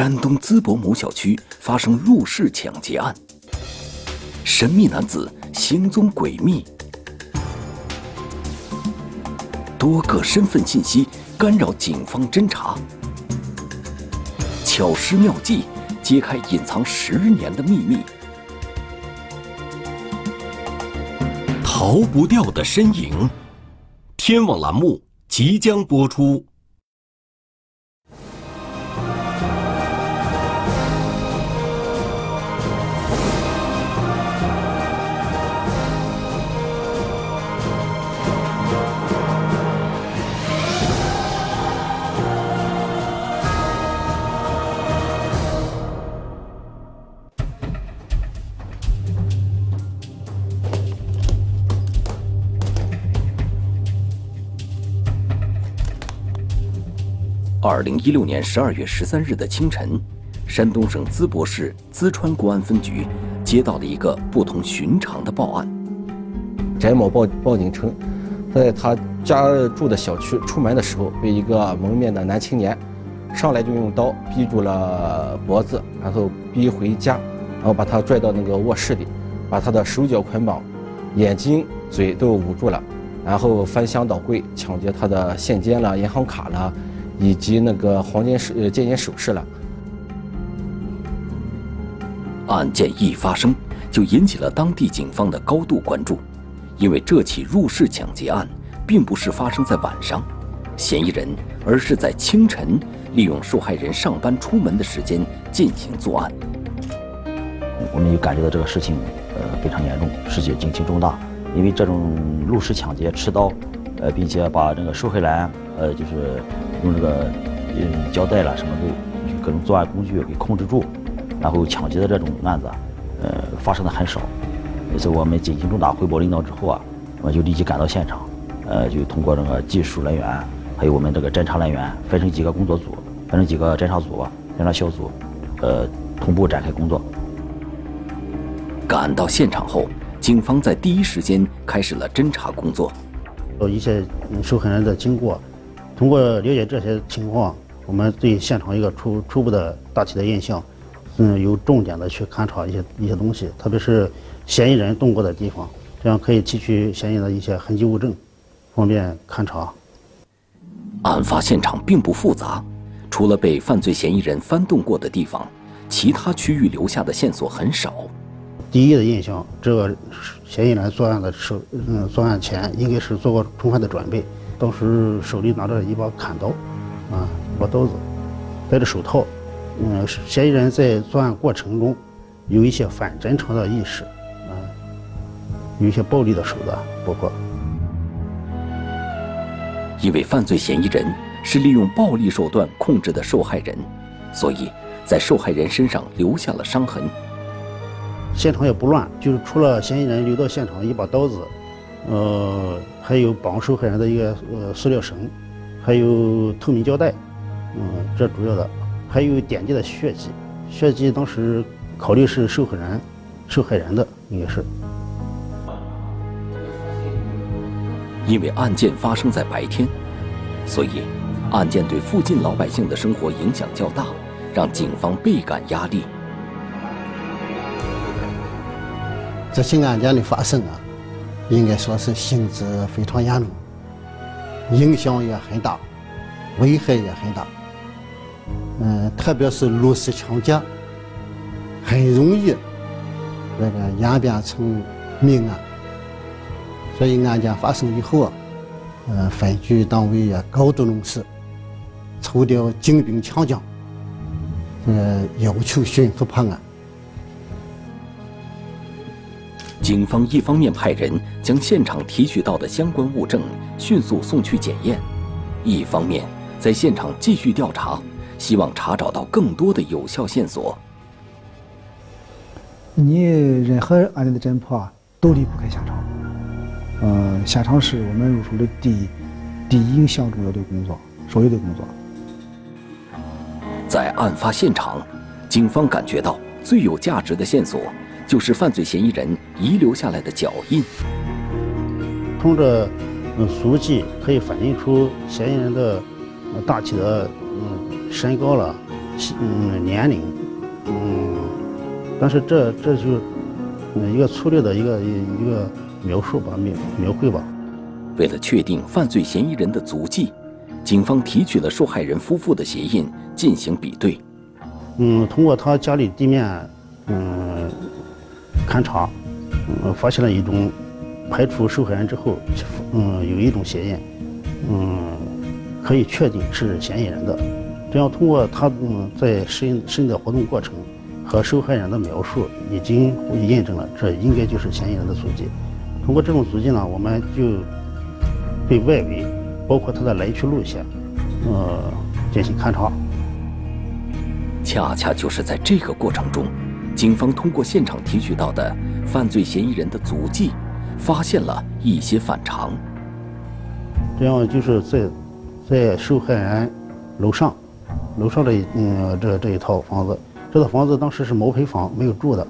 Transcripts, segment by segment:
山东淄博某小区发生入室抢劫案，神秘男子行踪诡秘，多个身份信息干扰警方侦查，巧施妙计揭开隐藏10年的秘密，逃不掉的身影。天网栏目即将播出。2016年12月13日的清晨，山东省淄博市淄川公安分局接到了一个不同寻常的报案。翟某报警称，在他家住的小区出门的时候，被一个蒙面的男青年上来就用刀逼住了脖子，然后逼回家，然后把他拽到那个卧室里，把他的手脚捆绑，眼睛、嘴都捂住了，然后翻箱倒柜抢劫他的现金了、银行卡了。以及那个黄金戒指首饰了。案件一发生，就引起了当地警方的高度关注，因为这起入室抢劫案并不是发生在晚上，嫌疑人而是在清晨利用受害人上班出门的时间进行作案。我们也感觉到这个事情非常严重，事件警情重大，因为这种入室抢劫持刀，并且把这个受害人就是用这个胶带了什么的各种作案工具给控制住，然后抢劫的这种案子发生的很少。也是我们警情重大汇报领导之后啊，我们就立即赶到现场，就通过这个技术人员还有我们这个侦查人员分成几个工作组，分成几个侦查组侦查小组，同步展开工作。赶到现场后，警方在第一时间开始了侦查工作。一些受害人的经过，通过了解这些情况，我们对现场一个初步的大体的印象，有重点的去勘察一些东西，特别是嫌疑人动过的地方，这样可以提取嫌疑人的一些痕迹物证，方便勘查。案发现场并不复杂，除了被犯罪嫌疑人翻动过的地方，其他区域留下的线索很少。第一的印象，这个嫌疑人作案前应该是做过充分的准备。当时手里拿着一把砍刀，一把刀子，戴着手套。嫌疑人在作案过程中有一些反正常的意识，有一些暴力的手段，包括。因为犯罪嫌疑人是利用暴力手段控制的受害人，所以在受害人身上留下了伤痕。现场也不乱，就是除了嫌疑人留到现场一把刀子，还有绑受害人的一个塑料绳，还有透明胶带，这主要的，还有点滴的血迹。血迹当时考虑是受害人的，应该是。因为案件发生在白天，所以案件对附近老百姓的生活影响较大，让警方倍感压力。这性案件的发生啊，应该说是性质非常严重，影响也很大，危害也很大。特别是入室抢劫，很容易这个演变成命案。所以案件发生以后啊，分局党委也高度重视，抽调精兵强将，要求迅速破案。警方一方面派人将现场提取到的相关物证迅速送去检验，一方面在现场继续调查，希望查找到更多的有效线索。你任何案件的侦破都离不开现场，现场是我们入手的第一项重要的工作，首要的工作。在案发现场，警方感觉到最有价值的线索。就是犯罪嫌疑人遗留下来的脚印，通着足迹可以反映出嫌疑人的大体的身高了、年龄，但是这就一个粗略的一个描述吧，描绘吧。为了确定犯罪嫌疑人的足迹，警方提取了受害人夫妇的鞋印进行比对。通过他家里地面勘查，发现了一种排除受害人之后，有一种鞋印，可以确定是嫌疑人的。这样通过他在身体的活动过程和受害人的描述，已经验证了这应该就是嫌疑人的足迹。通过这种足迹呢，我们就对外围，包括他的来去路线，进行勘查。恰恰就是在这个过程中，警方通过现场提取到的犯罪嫌疑人的足迹，发现了一些反常。这样就是在受害人楼上的这一套房子，这套房子当时是毛坯房，没有住的，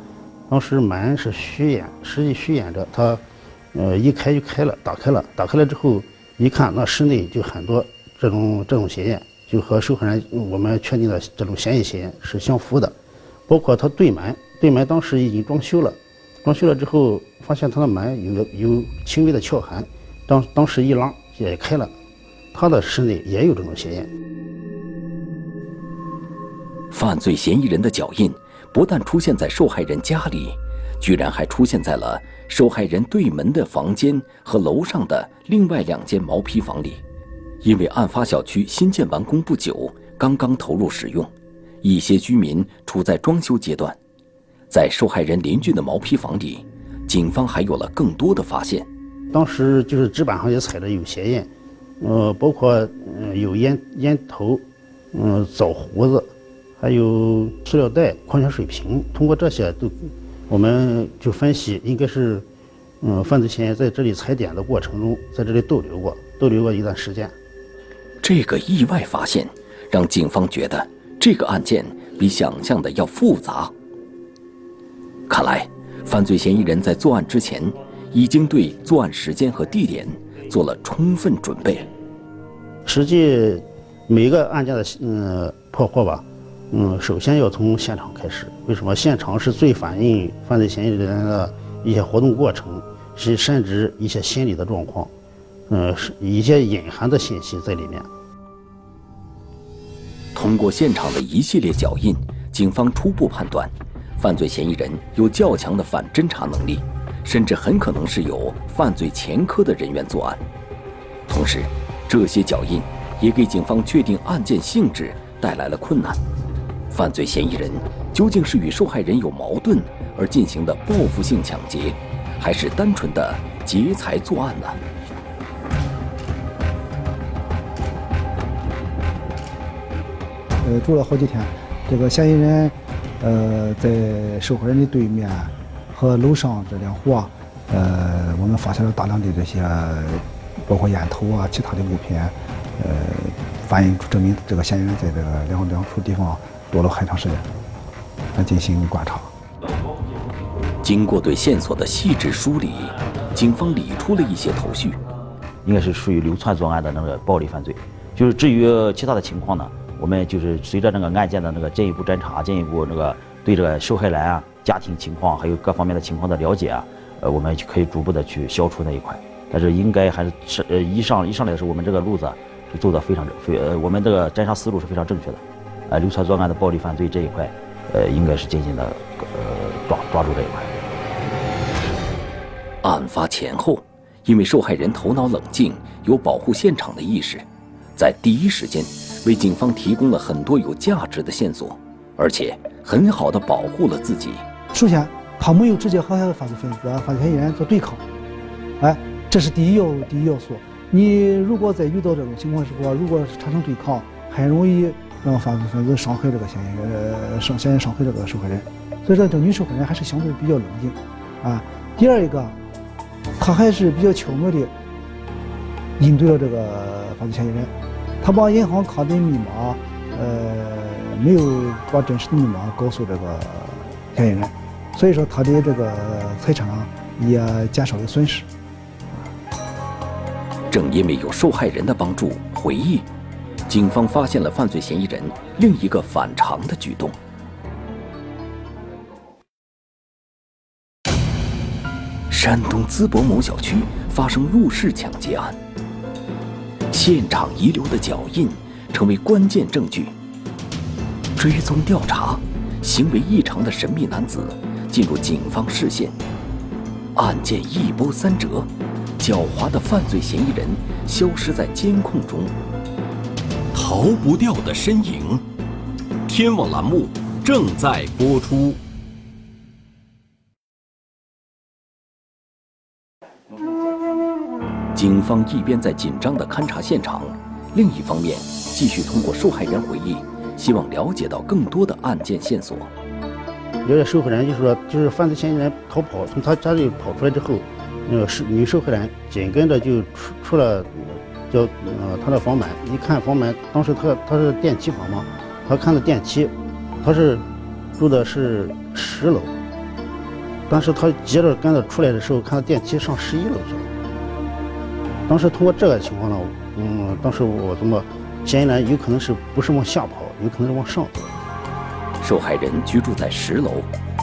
当时门是实际虚掩着，它一开就开了，打开了之后一看，那室内就很多这种鞋印。就和受害人我们确定的这种嫌疑鞋印是相符的，包括他对门当时已经装修了之后，发现他的门有轻微的翘痕，当时一拉也开了，他的室内也有这种鞋印。犯罪嫌疑人的脚印不但出现在受害人家里，居然还出现在了受害人对门的房间和楼上的另外2间毛坯房里。因为案发小区新建完工不久，刚刚投入使用，一些居民处在装修阶段。在受害人邻居的毛坯房里，警方还有了更多的发现。当时就是纸板上也踩着有鞋印，包括有烟头，枣胡子，还有塑料袋、矿泉水瓶。通过这些都，我们就分析应该是，犯罪嫌疑人在这里踩点的过程中，在这里逗留过一段时间。这个意外发现让警方觉得这个案件比想象的要复杂。看来犯罪嫌疑人在作案之前已经对作案时间和地点做了充分准备。实际每个案件的破获吧，首先要从现场开始。为什么现场是最反映犯罪嫌疑人的一些活动过程，是甚至一些心理的状况，一些隐含的信息在里面。通过现场的一系列脚印，警方初步判断，犯罪嫌疑人有较强的反侦查能力，甚至很可能是有犯罪前科的人员作案。同时，这些脚印也给警方确定案件性质带来了困难。犯罪嫌疑人究竟是与受害人有矛盾而进行的报复性抢劫，还是单纯的劫财作案呢？住了好几天，这个嫌疑人，在受害人的对面和楼上这2户啊，我们发现了大量的这些，包括烟头啊、其他的物品，反映出证明这个嫌疑人在这个两处地方躲了很长时间，来进行观察。经过对线索的细致梳理，警方理出了一些头绪，应该是属于流窜作案的那个暴力犯罪。就是至于其他的情况呢？我们就是随着那个案件的那个进一步侦查，进一步那个对这个受害人啊、家庭情况还有各方面的情况的了解啊，我们可以逐步的去消除那一块。但是应该还是一上来的时候，我们这个路子是走的我们这个侦查思路是非常正确的。流窜作案的暴力犯罪这一块，应该是紧紧的抓住这一块。案发前后，因为受害人头脑冷静，有保护现场的意识，在第一时间为警方提供了很多有价值的线索，而且很好的保护了自己。首先，他没有直接和犯罪嫌疑人做对抗，这是第一要素。你如果在遇到这种情况时候，如果产生对抗，很容易让犯罪分子伤害这个伤害这个受害人。所以说，这女受害人还是相对比较冷静，第二一个，他还是比较巧妙的应对了这个犯罪嫌疑人。他把银行卡的密码，没有把真实的密码告诉这个嫌疑人，所以说他的这个财产也减少了损失。正因为有受害人的帮助、回忆，警方发现了犯罪嫌疑人另一个反常的举动。 山东淄博某小区发生入室抢劫案，现场遗留的脚印成为关键证据。追踪调查，行为异常的神秘男子进入警方视线。案件一波三折，狡猾的犯罪嫌疑人消失在监控中，逃不掉的身影。天网栏目正在播出。 警方一边在紧张地勘察现场，另一方面继续通过受害人回忆，希望了解到更多的案件线索。了解受害人，就是说，犯罪嫌疑人逃跑，从他家里跑出来之后，那个女受害人紧跟着就出了，叫他的房门。一看房门，当时他是电梯房嘛，他看到电梯，他是住的是10楼，当时他接着跟着出来的时候，看到电梯上11楼去了。 当时通过这个情况呢，当时我琢磨，嫌疑人有可能是不是往下跑，有可能是往上跑。受害人居住在10楼，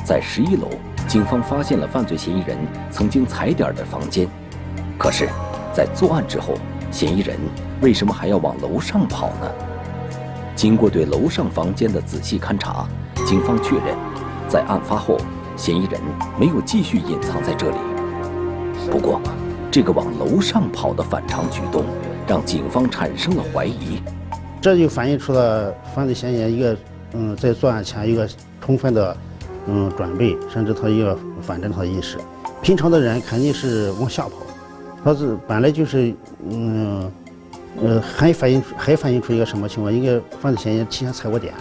在11楼，警方发现了犯罪嫌疑人曾经踩点的房间。可是，在作案之后，嫌疑人为什么还要往楼上跑呢？经过对楼上房间的仔细勘查，警方确认，在案发后，嫌疑人没有继续隐藏在这里。不过， 这个往楼上跑的反常举动，让警方产生了怀疑，这就反映出了犯罪嫌疑人一个在作案前一个充分的准备，甚至他一个反侦查意识。平常的人肯定是往下跑，他是本来就是还反映出一个什么情况？一个犯罪嫌疑人提前踩过点，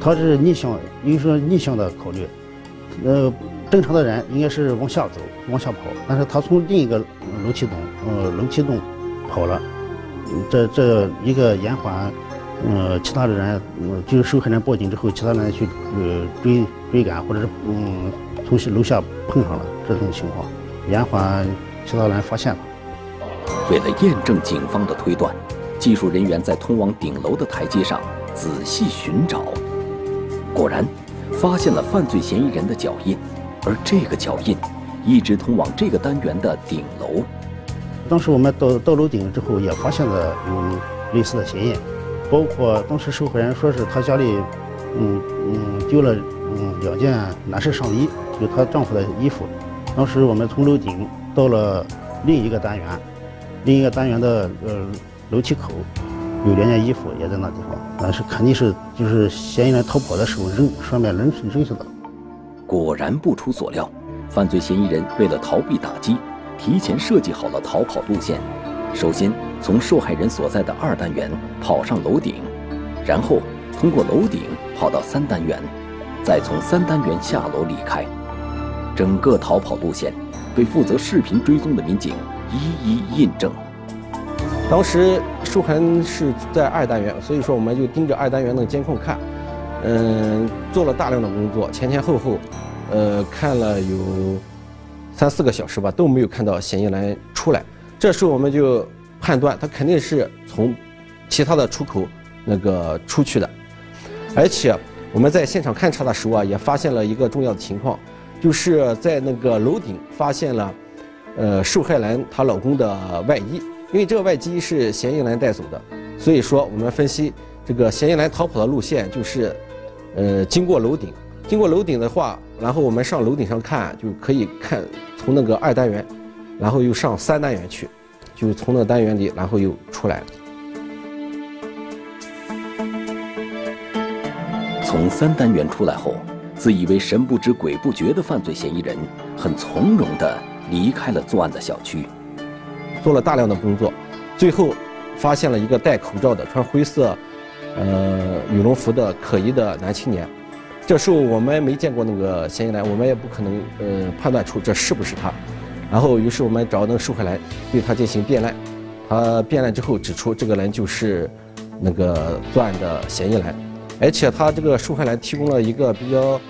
他是逆向，有时候逆向的考虑，正常的人应该是往下走，往下跑，但是他从另一个楼梯洞跑了，这一个延缓，其他的人，就是受害人报警之后，其他人去追赶，或者是从楼下碰上了这种情况，延缓其他人发现了。为了验证警方的推断，技术人员在通往顶楼的台阶上仔细寻找，果然发现了犯罪嫌疑人的脚印。 而这个脚印，一直通往这个单元的顶楼。当时我们到楼顶之后，也发现了类似的鞋印，包括当时受害人说是她家里丢了2件男士上衣，就她丈夫的衣服。当时我们从楼顶到了另一个单元，另一个单元的楼梯口有2件衣服也在那地方，但是肯定是就是嫌疑人逃跑的时候扔上面扔下的。 果然不出所料，犯罪嫌疑人为了逃避打击，提前设计好了逃跑路线。首先从受害人所在的2单元跑上楼顶，然后通过楼顶跑到3单元，再从3单元下楼离开。整个逃跑路线被负责视频追踪的民警一一印证。当时受害人是在2单元，所以说我们就盯着2单元的监控看。 做了大量的工作，前前后后，看了有3、4个小时吧，都没有看到嫌疑人出来。这时候我们就判断他肯定是从其他的出口那个出去的，而且我们在现场勘查的时候啊，也发现了一个重要的情况，就是在那个楼顶发现了，受害人她老公的外衣，因为这个外衣是嫌疑人带走的，所以说我们分析这个嫌疑人逃跑的路线就是。 经过楼顶，的话，然后我们上楼顶上看，就可以看从那个2单元，然后又上3单元去，就从那单元里，然后又出来了。从3单元出来后，自以为神不知鬼不觉的犯罪嫌疑人，很从容地离开了作案的小区。做了大量的工作，最后发现了一个戴口罩的，穿灰色 羽绒服的可疑的男青年，这时候我们没见过那个嫌疑人，我们也不可能判断出这是不是他。然后，于是我们找那个受害人，对他进行辨认。他辨认之后指出，这个人就是那个作案的嫌疑人，而且他这个受害人提供了一个比较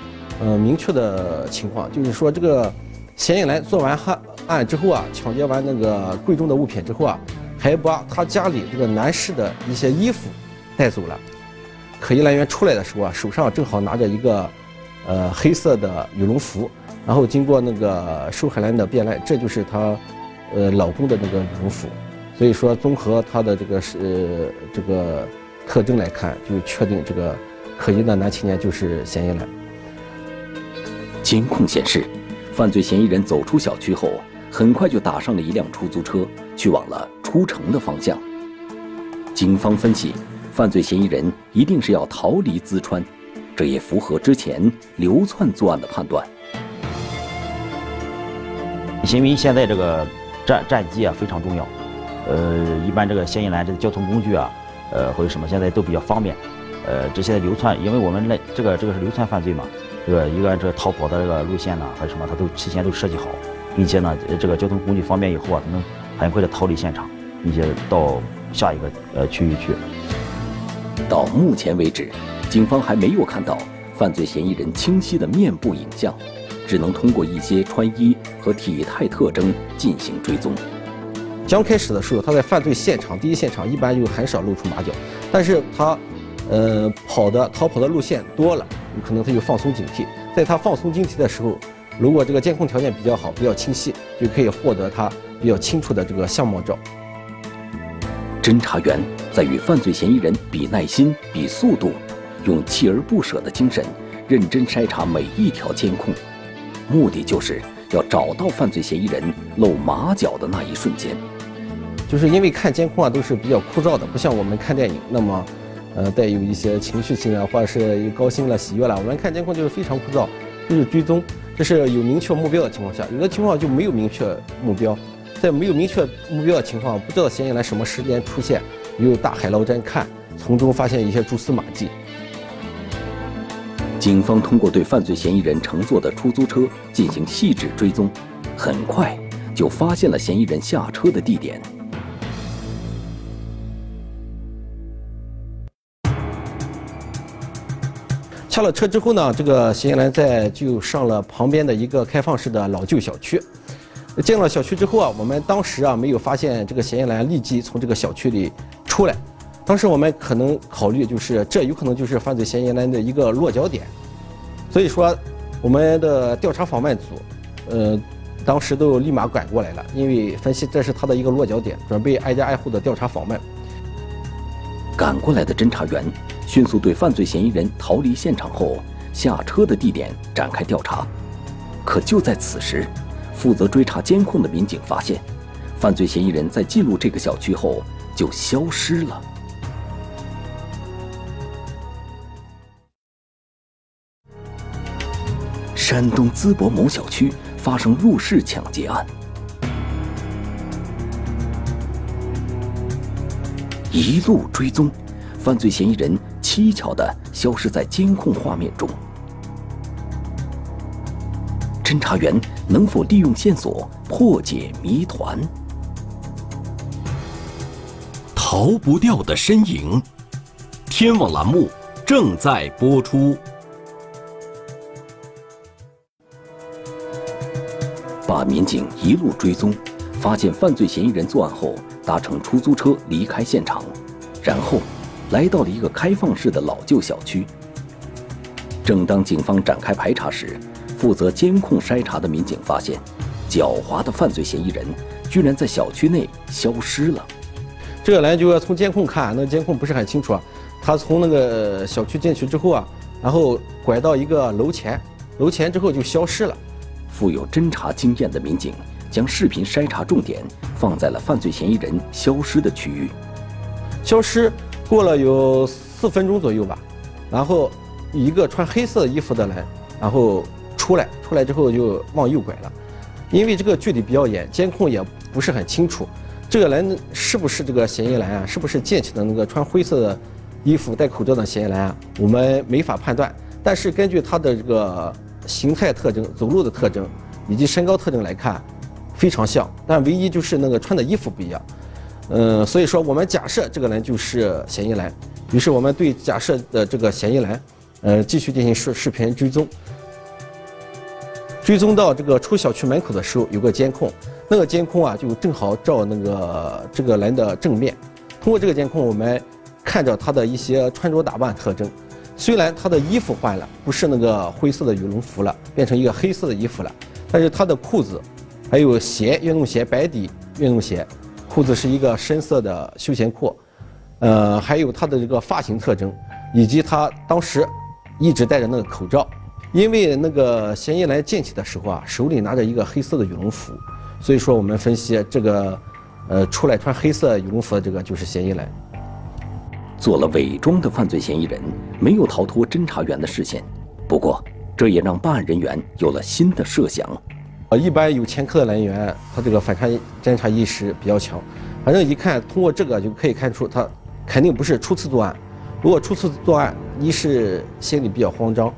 明确的情况，就是说这个嫌疑人做完案之后啊，抢劫完那个贵重的物品之后啊，还把他家里这个男士的一些衣服带走了。可疑来源出来的时候啊，手上正好拿着一个黑色的羽绒服，然后经过那个受害人的辨认，这就是她老公的那个羽绒服。所以说，综合他的这个特征来看，就确定这个可疑的男青年就是嫌疑人。监控显示，犯罪嫌疑人走出小区后，很快就打上了一辆出租车，去往了出城的方向。警方分析，犯罪嫌疑人一定是要逃离淄川，这也符合之前流窜作案的判断。因为现在这个战机啊非常重要，一般这个嫌疑人这交通工具啊，或者什么现在都比较方便，这现在流窜，因为我们这个是流窜犯罪嘛。这个逃跑的这个路线呢，还是什么，他都提前都设计好，并且呢，这个交通工具方便以后啊，他能很快的逃离现场，并且到下一个区域去。到目前为止，警方还没有看到犯罪嫌疑人清晰的面部影像，只能通过一些穿衣和体态特征进行追踪。刚开始的时候，他在犯罪现场第一现场一般就很少露出马脚，但是他逃跑的路线多了。可能他就放松警惕，在他放松警惕的时候，如果这个监控条件比较好、比较清晰，就可以获得他比较清楚的这个相貌照。侦查员在与犯罪嫌疑人比耐心、比速度，用锲而不舍的精神，认真筛查每一条监控，目的就是要找到犯罪嫌疑人露马脚的那一瞬间。就是因为看监控啊，都是比较枯燥的，不像我们看电影那么。带有一些情绪性啊，或者是高兴了、喜悦了。我们看监控就是非常枯燥，就是追踪，这是有明确目标的情况下。有的情况就没有明确目标，在没有明确目标的情况，不知道嫌疑人什么时间出现，用大海捞针看，从中发现一些蛛丝马迹。警方通过对犯罪嫌疑人乘坐的出租车进行细致追踪，很快就发现了嫌疑人下车的地点。下了车之后呢，这个嫌疑人就上了旁边的一个开放式的老旧小区。进了小区之后啊，我们当时啊没有发现这个嫌疑人立即从这个小区里出来。当时我们可能考虑就是这有可能就是犯罪嫌疑人的一个落脚点，所以说我们的调查访问组，当时都立马赶过来了，因为分析这是他的一个落脚点，准备挨家挨户的调查访问。赶过来的侦查员迅速对犯罪嫌疑人逃离现场后下车的地点展开调查，可就在此时，负责追查监控的民警发现，犯罪嫌疑人在进入这个小区后就消失了。山东淄博某小区发生入室抢劫案，一路追踪，犯罪嫌疑人蹊跷地消失在监控画面中。侦查员能否利用线索破解谜团？逃不掉的身影，天网栏目正在播出。把民警一路追踪，发现犯罪嫌疑人作案后搭乘出租车离开现场，然后来到了一个开放式的老旧小区。正当警方展开排查时，负责监控筛查的民警发现，狡猾的犯罪嫌疑人居然在小区内消失了。这个人就要从监控看，那监控不是很清楚啊。他从那个小区进去之后啊，然后拐到一个楼前之后就消失了。富有侦查经验的民警将视频筛查重点放在了犯罪嫌疑人消失的区域。消失过了有4分钟左右吧，然后一个穿黑色衣服的人，然后出来之后就往右拐了。因为这个距离比较远，监控也不是很清楚，这个人是不是这个嫌疑人啊？是不是进去的那个穿灰色的衣服、戴口罩的嫌疑人啊？我们没法判断。但是根据他的这个形态特征、走路的特征以及身高特征来看，非常像，但唯一就是那个穿的衣服不一样。所以说我们假设这个人就是嫌疑人，于是我们对假设的这个嫌疑人，继续进行视频追踪。追踪到这个出小区门口的时候，有个监控，那个监控啊就正好照那个这个人的正面，通过这个监控我们看着他的一些穿着打扮特征。虽然他的衣服换了，不是那个灰色的羽绒服了，变成一个黑色的衣服了，但是他的裤子还有鞋，运动鞋白底运动鞋，裤子是一个深色的休闲裤，还有他的这个发型特征，以及他当时一直戴着那个口罩。因为那个嫌疑人进去的时候啊，手里拿着一个黑色的羽绒服，所以说我们分析这个，出来穿黑色羽绒服的这个就是嫌疑人。做了伪装的犯罪嫌疑人，没有逃脱侦查员的视线。不过，这也让办案人员有了新的设想。一般有前科的人员，他这个反差侦查意识比较强，反正一看通过这个就可以看出他肯定不是初次作案。如果初次作案，一是心里比较慌张。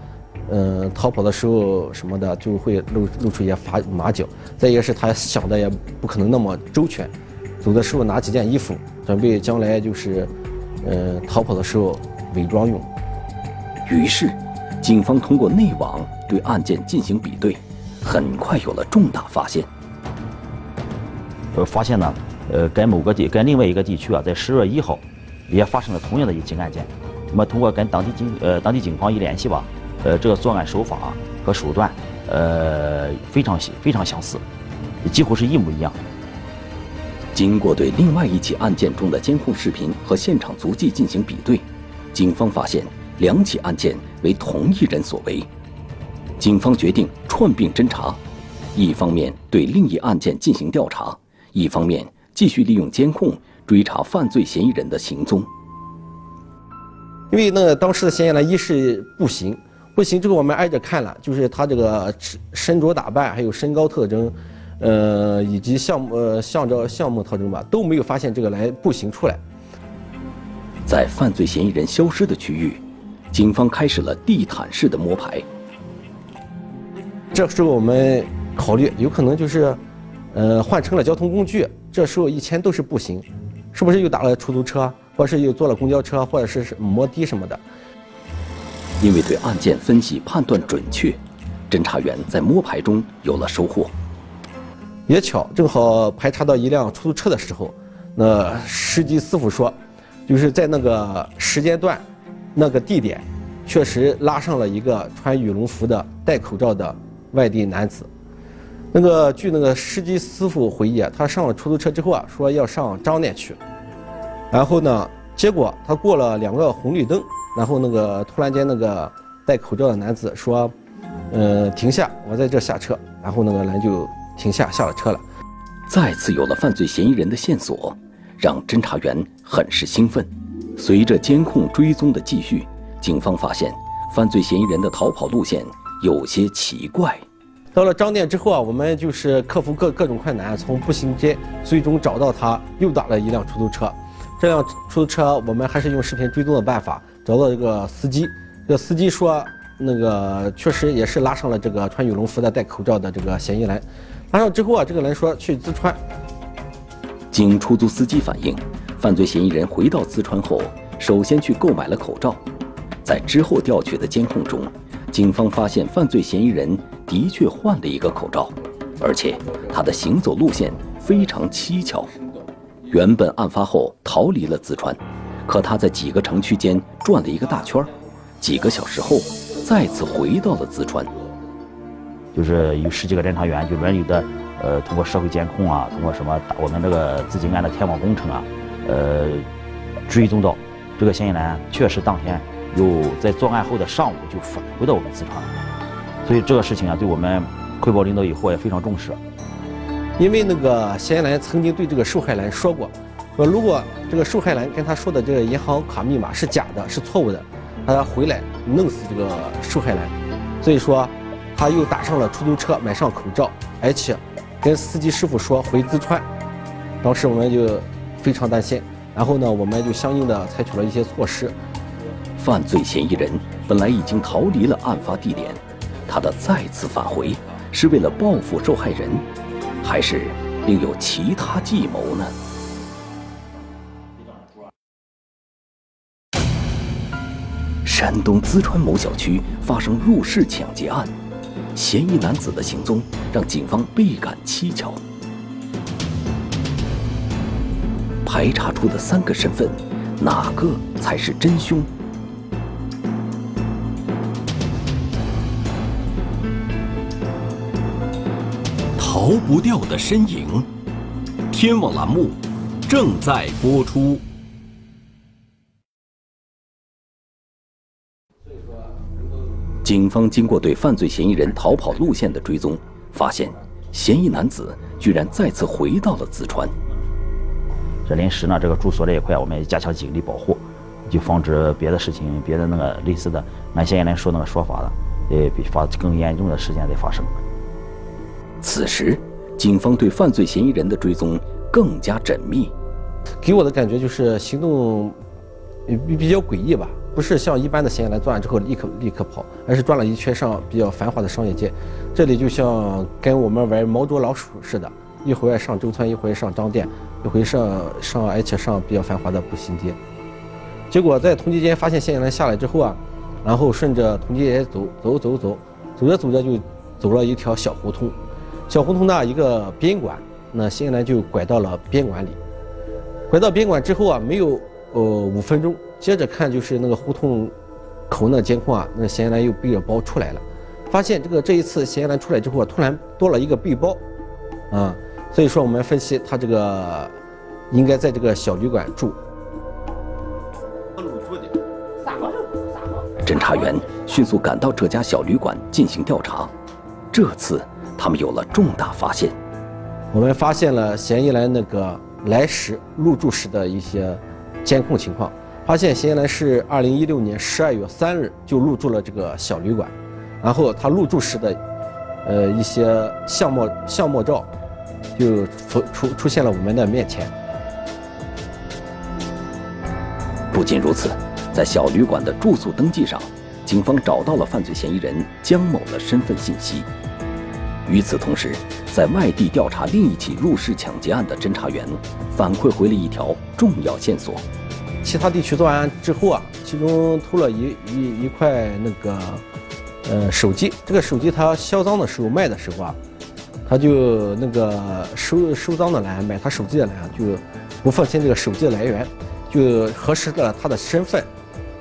逃跑的时候什么的就会露出一些马脚，再一个是他想的也不可能那么周全，走的时候拿几件衣服，准备将来就是，逃跑的时候伪装用。于是，警方通过内网对案件进行比对，很快有了重大发现。发现呢，跟另外一个地区啊，在10月1号也发生了同样的一起案件。那么通过跟当地警方一联系吧。这个作案手法和手段，非常相似，几乎是一模一样。经过对另外一起案件中的监控视频和现场足迹进行比对，警方发现两起案件为同一人所为。警方决定串并侦查，一方面对另一案件进行调查，一方面继续利用监控追查犯罪嫌疑人的行踪。因为那当时的嫌疑人一是步行之后我们挨着看了，就是他这个身着打扮，还有身高特征，以及项目特征吧，都没有发现这个人步行出来。在犯罪嫌疑人消失的区域，警方开始了地毯式的摸排。这时候我们考虑，有可能就是，换乘了交通工具。这时候以前都是步行，是不是又打了出租车，或者是又坐了公交车，或者是摩的什么的？因为对案件分析判断准确，侦查员在摸排中有了收获。也巧，正好排查到一辆出租车的时候，那司机师傅说，就是在那个时间段、那个地点，确实拉上了一个穿羽绒服的、戴口罩的外地男子。那个据那个司机师傅回忆，他上了出租车之后啊，说要上张店去，然后呢，结果他过了2个红绿灯。然后那个突然间那个戴口罩的男子说，停下，我在这下车。然后那个人就停下，下了车了。再次有了犯罪嫌疑人的线索，让侦查员很是兴奋。随着监控追踪的继续，警方发现犯罪嫌疑人的逃跑路线有些奇怪。到了张店之后啊，我们就是克服各种困难，从步行街最终找到他，又打了一辆出租车。这辆出租车我们还是用视频追踪的办法。找到这个司机，这个司机说，那个确实也是拉上了这个穿羽绒服的、戴口罩的这个嫌疑人。拉上之后啊，这个人说去淄川。经出租司机反映，犯罪嫌疑人回到淄川后，首先去购买了口罩。在之后调取的监控中，警方发现犯罪嫌疑人的确换了一个口罩，而且他的行走路线非常蹊跷。原本案发后逃离了淄川。可他在几个城区间转了一个大圈，几个小时后再次回到了淄川。就是有10几个侦查员就轮流的，通过社会监控啊，通过什么我们这个自警案的天网工程啊，追踪到这个嫌疑人确实当天又在作案后的上午就返回到我们淄川了。所以这个事情啊，对我们汇报领导以后也非常重视。因为那个嫌疑人曾经对这个受害人说过。如果这个受害人跟他说的这个银行卡密码是假的，是错误的，他回来弄死这个受害人。所以说，他又打上了出租车，买上口罩，而且跟司机师傅说回淄川。当时我们就非常担心，然后呢，我们就相应的采取了一些措施。犯罪嫌疑人本来已经逃离了案发地点，他的再次返回是为了报复受害人，还是另有其他计谋呢？山东淄川某小区发生入室抢劫案，嫌疑男子的行踪让警方倍感蹊跷。排查出的三个身份，哪个才是真凶？逃不掉的身影，天网栏目正在播出。 警方经过对犯罪嫌疑人逃跑路线的追踪，发现嫌疑男子居然再次回到了淄川。这临时呢，这个住所这一块，我们也加强警力保护，就防止别的事情、别的那个类似的按嫌疑人说那个说法的，比更严重的事件在发生。此时，警方对犯罪嫌疑人的追踪更加缜密。给我的感觉就是行动比较诡异吧。 不是像一般的嫌疑人作案之后立刻跑，而是转了一圈上比较繁华的商业街。这里就像跟我们玩猫捉老鼠似的，一会儿上中村，一会儿上张店，一会儿上而且上比较繁华的步行街。结果在同济街发现嫌疑人下来之后啊，然后顺着同济街走着走着就走了一条小胡同，小胡同的一个宾馆，那嫌疑人就拐到了宾馆里。拐到宾馆之后啊，没有5分钟。 接着看就是那个胡同口那监控啊，那嫌疑人又背着包出来了，发现这一次嫌疑人出来之后啊，突然多了一个背包，啊，所以说我们分析他这个应该在这个小旅馆住。侦查员迅速赶到这家小旅馆进行调查，这次他们有了重大发现，我们发现了嫌疑人那个来时入住时的一些监控情况。 发现嫌疑人是2016年12月3日就入住了这个小旅馆，然后他入住时的，一些相貌照，就出现了我们的面前。不仅如此，在小旅馆的住宿登记上，警方找到了犯罪嫌疑人江某的身份信息。与此同时，在外地调查另一起入室抢劫案的侦查员，反馈回了一条重要线索。 其他地区作案之后啊，其中偷了一块那个，手机。这个手机他销赃的时候卖的时候啊，他就那个收赃的人买他手机的人啊，就不放心这个手机的来源，就核实了他的身份，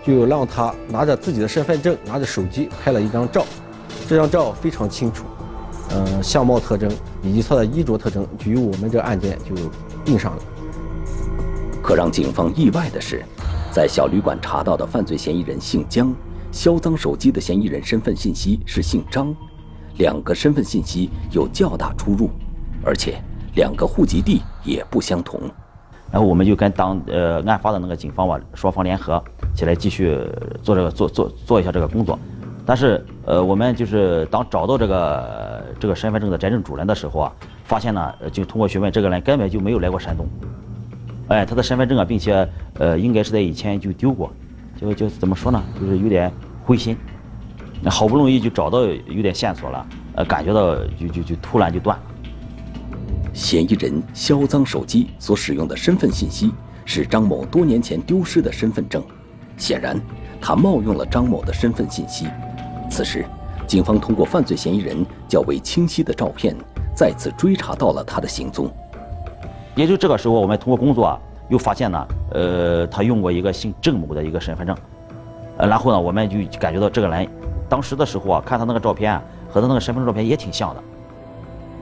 就让他拿着自己的身份证，拿着手机拍了一张照。这张照非常清楚，相貌特征以及他的衣着特征，就由我们这个案件就印上了。 可让警方意外的是，在小旅馆查到的犯罪嫌疑人姓江，销赃手机的嫌疑人身份信息是姓张，两个身份信息有较大出入，而且两个户籍地也不相同。然后我们就跟案发的那个警方吧，双方联合起来继续做这个做一下这个工作。但是我们就是当找到这个身份证的真正主人的时候啊，发现呢，就通过询问，这个人根本就没有来过山东。 哎，他的身份证啊，并且应该是在以前就丢过，就怎么说呢，就是有点灰心。那好不容易就找到有点线索了，感觉到就突然就断了。嫌疑人销赃手机所使用的身份信息是张某多年前丢失的身份证，显然他冒用了张某的身份信息。此时，警方通过犯罪嫌疑人较为清晰的照片，再次追查到了他的行踪。 也就这个时候，我们通过工作啊，又发现呢，他用过一个姓郑某的一个身份证，然后呢，我们就感觉到这个人，当时的时候啊，看他那个照片啊，和他那个身份证照片也挺像的。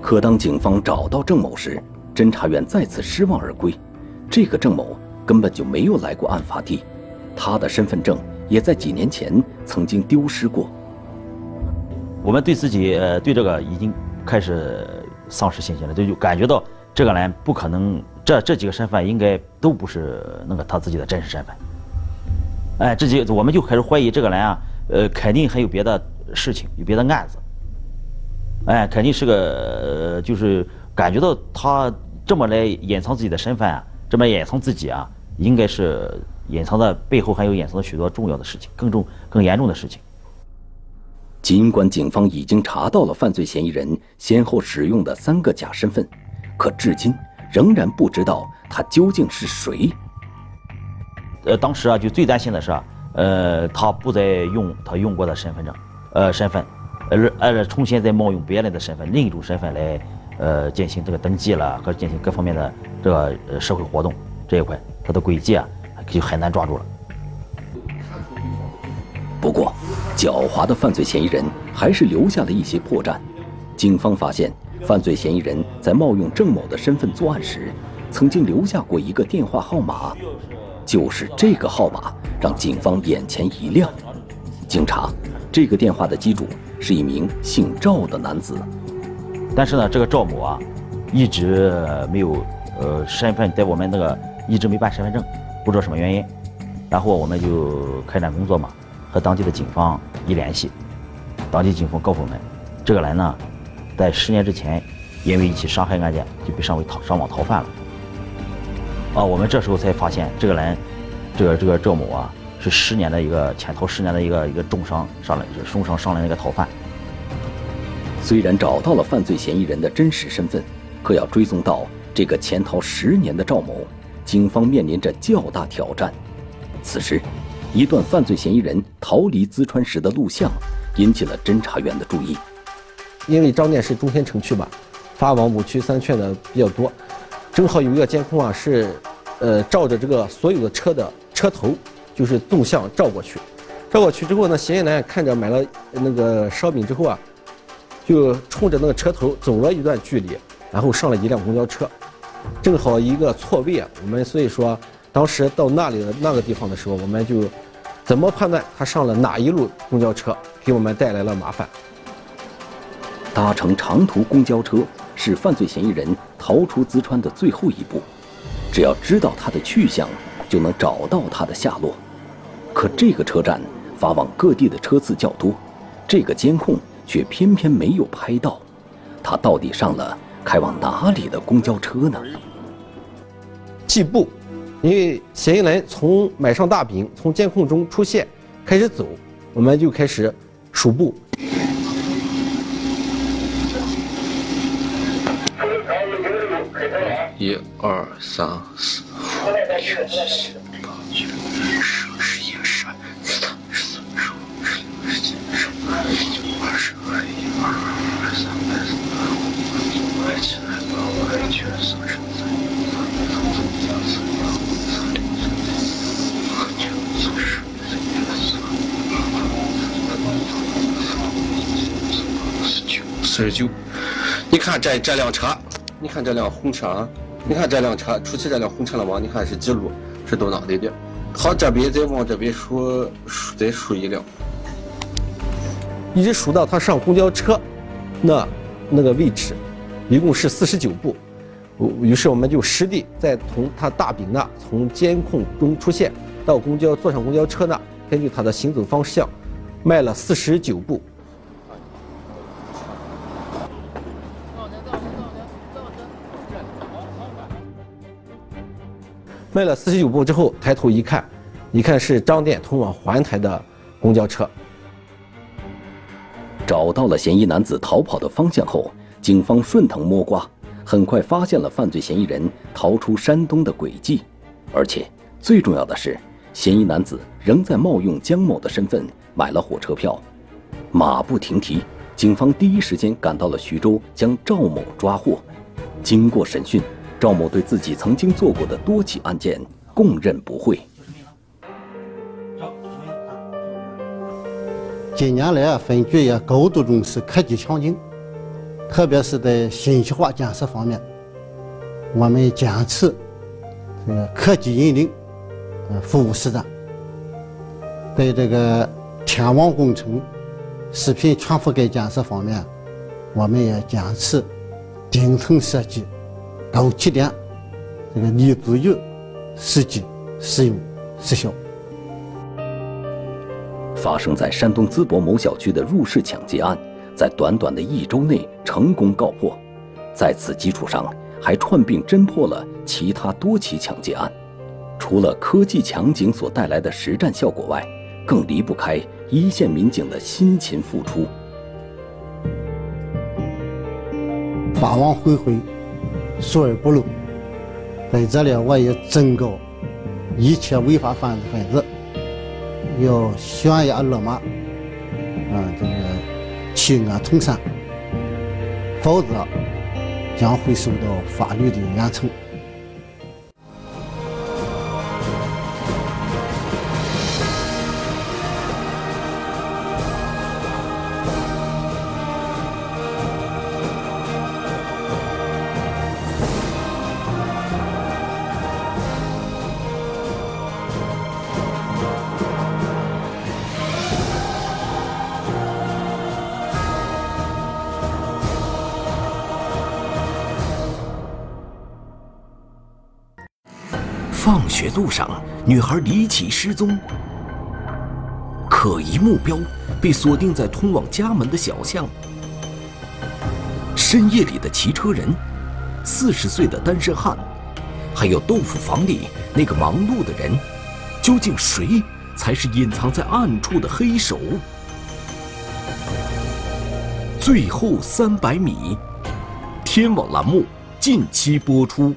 可当警方找到郑某时，侦查员再次失望而归，这个郑某根本就没有来过案发地，他的身份证也在几年前曾经丢失过。我们对自己对这个已经开始丧失信心了，就感觉到。 这个人不可能，这几个身份应该都不是那个他自己的真实身份。哎，我们就开始怀疑这个人啊，肯定还有别的事情，有别的案子。哎，肯定是个，就是感觉到他这么来隐藏自己的身份啊，这么隐藏自己啊，应该是隐藏的背后还有隐藏的许多重要的事情，更严重的事情。尽管警方已经查到了犯罪嫌疑人先后使用的3个假身份。 可至今仍然不知道他究竟是谁。当时啊，就最担心的是啊，他不再用他用过的身份证，重新再冒用别人的身份，另一种身份来，进行这个登记了和进行各方面的这个社会活动。这一回他的诡计啊就很难抓住了。不过，狡猾的犯罪嫌疑人还是留下了一些破绽。警方发现，犯罪嫌疑人在冒用郑某的身份作案时，曾经留下过一个电话号码，就是这个号码让警方眼前一亮。经查，这个电话的机主是一名姓赵的男子，但是呢，这个赵某啊，一直没有身份，在我们那个一直没办身份证，不知道什么原因。然后我们就开展工作嘛，和当地的警方一联系，当地警方告诉我们，这个人呢，在10年之前，因为一起伤害案件就被上网逃犯了。啊，我们这时候才发现，这个人，这个赵某啊，是潜逃十年的一个重伤上来那个逃犯。虽然找到了犯罪嫌疑人的真实身份，可要追踪到这个潜逃10年的赵某，警方面临着较大挑战。此时，一段犯罪嫌疑人逃离淄川时的录像引起了侦查员的注意。因为张店是中心城区吧，发往五区三县的比较多，正好有一个监控啊，是照着这个所有的车的车头，就是纵向照过去。照过去之后呢，嫌疑人看着买了那个烧饼之后啊，就冲着那个车头走了一段距离，然后上了一辆公交车，正好一个错位啊。我们所以说，当时到那里的那个地方的时候，我们就怎么判断他上了哪一路公交车，给我们带来了麻烦。搭乘长途公交车是犯罪嫌疑人逃出淄川的最后一步，只要知道他的去向，就能找到他的下落。可这个车站发往各地的车次较多，这个监控却偏偏没有拍到，他到底上了开往哪里的公交车呢？计步，因为嫌疑人从买上大饼从监控中出现，开始走，我们就开始数步。1、2、3、4、49。你看这辆车，你看这辆红车啊，你看这辆车，出去这辆红车了吗？你看是几路，是到哪里的？好，这边再往这边数，再数一辆，一直数到他上公交车那个位置，一共是49步。于是我们就实地在从他大饼那从监控中出现到坐上公交车那，根据他的行走方向，迈了49步。迈了49步之后，抬头一看是张店通往桓台的公交车。找到了嫌疑男子逃跑的方向后，警方顺藤摸瓜，很快发现了犯罪嫌疑人逃出山东的轨迹。而且最重要的是，嫌疑男子仍在冒用江某的身份买了火车票。马不停蹄，警方第一时间赶到了徐州，将赵某抓获。经过审讯，赵某对自己曾经做过的多起案件供认不讳。近年来啊，分局也高度重视科技强警，特别是在信息化建设方面，我们坚持这个科技引领，服务实战。在这个天网工程、视频全覆盖建设方面，我们也坚持顶层设计。高起点，这个立足于实际、实用、实效。发生在山东淄博某小区的入室抢劫案，在短短的1周内成功告破，在此基础上还串并侦破了其他多起抢劫案。除了科技强警所带来的实战效果外，更离不开一线民警的辛勤付出。法网恢恢，疏而不漏，在这里我也忠告一切违法犯罪分子，要悬崖勒马，这个弃恶从善，否则将会受到法律的严惩。放学路上，女孩离奇失踪，可疑目标被锁定在通往家门的小巷。深夜里的骑车人、40岁的单身汉，还有豆腐房里那个忙碌的人，究竟谁才是隐藏在暗处的黑手？最后300米，天网栏目近期播出。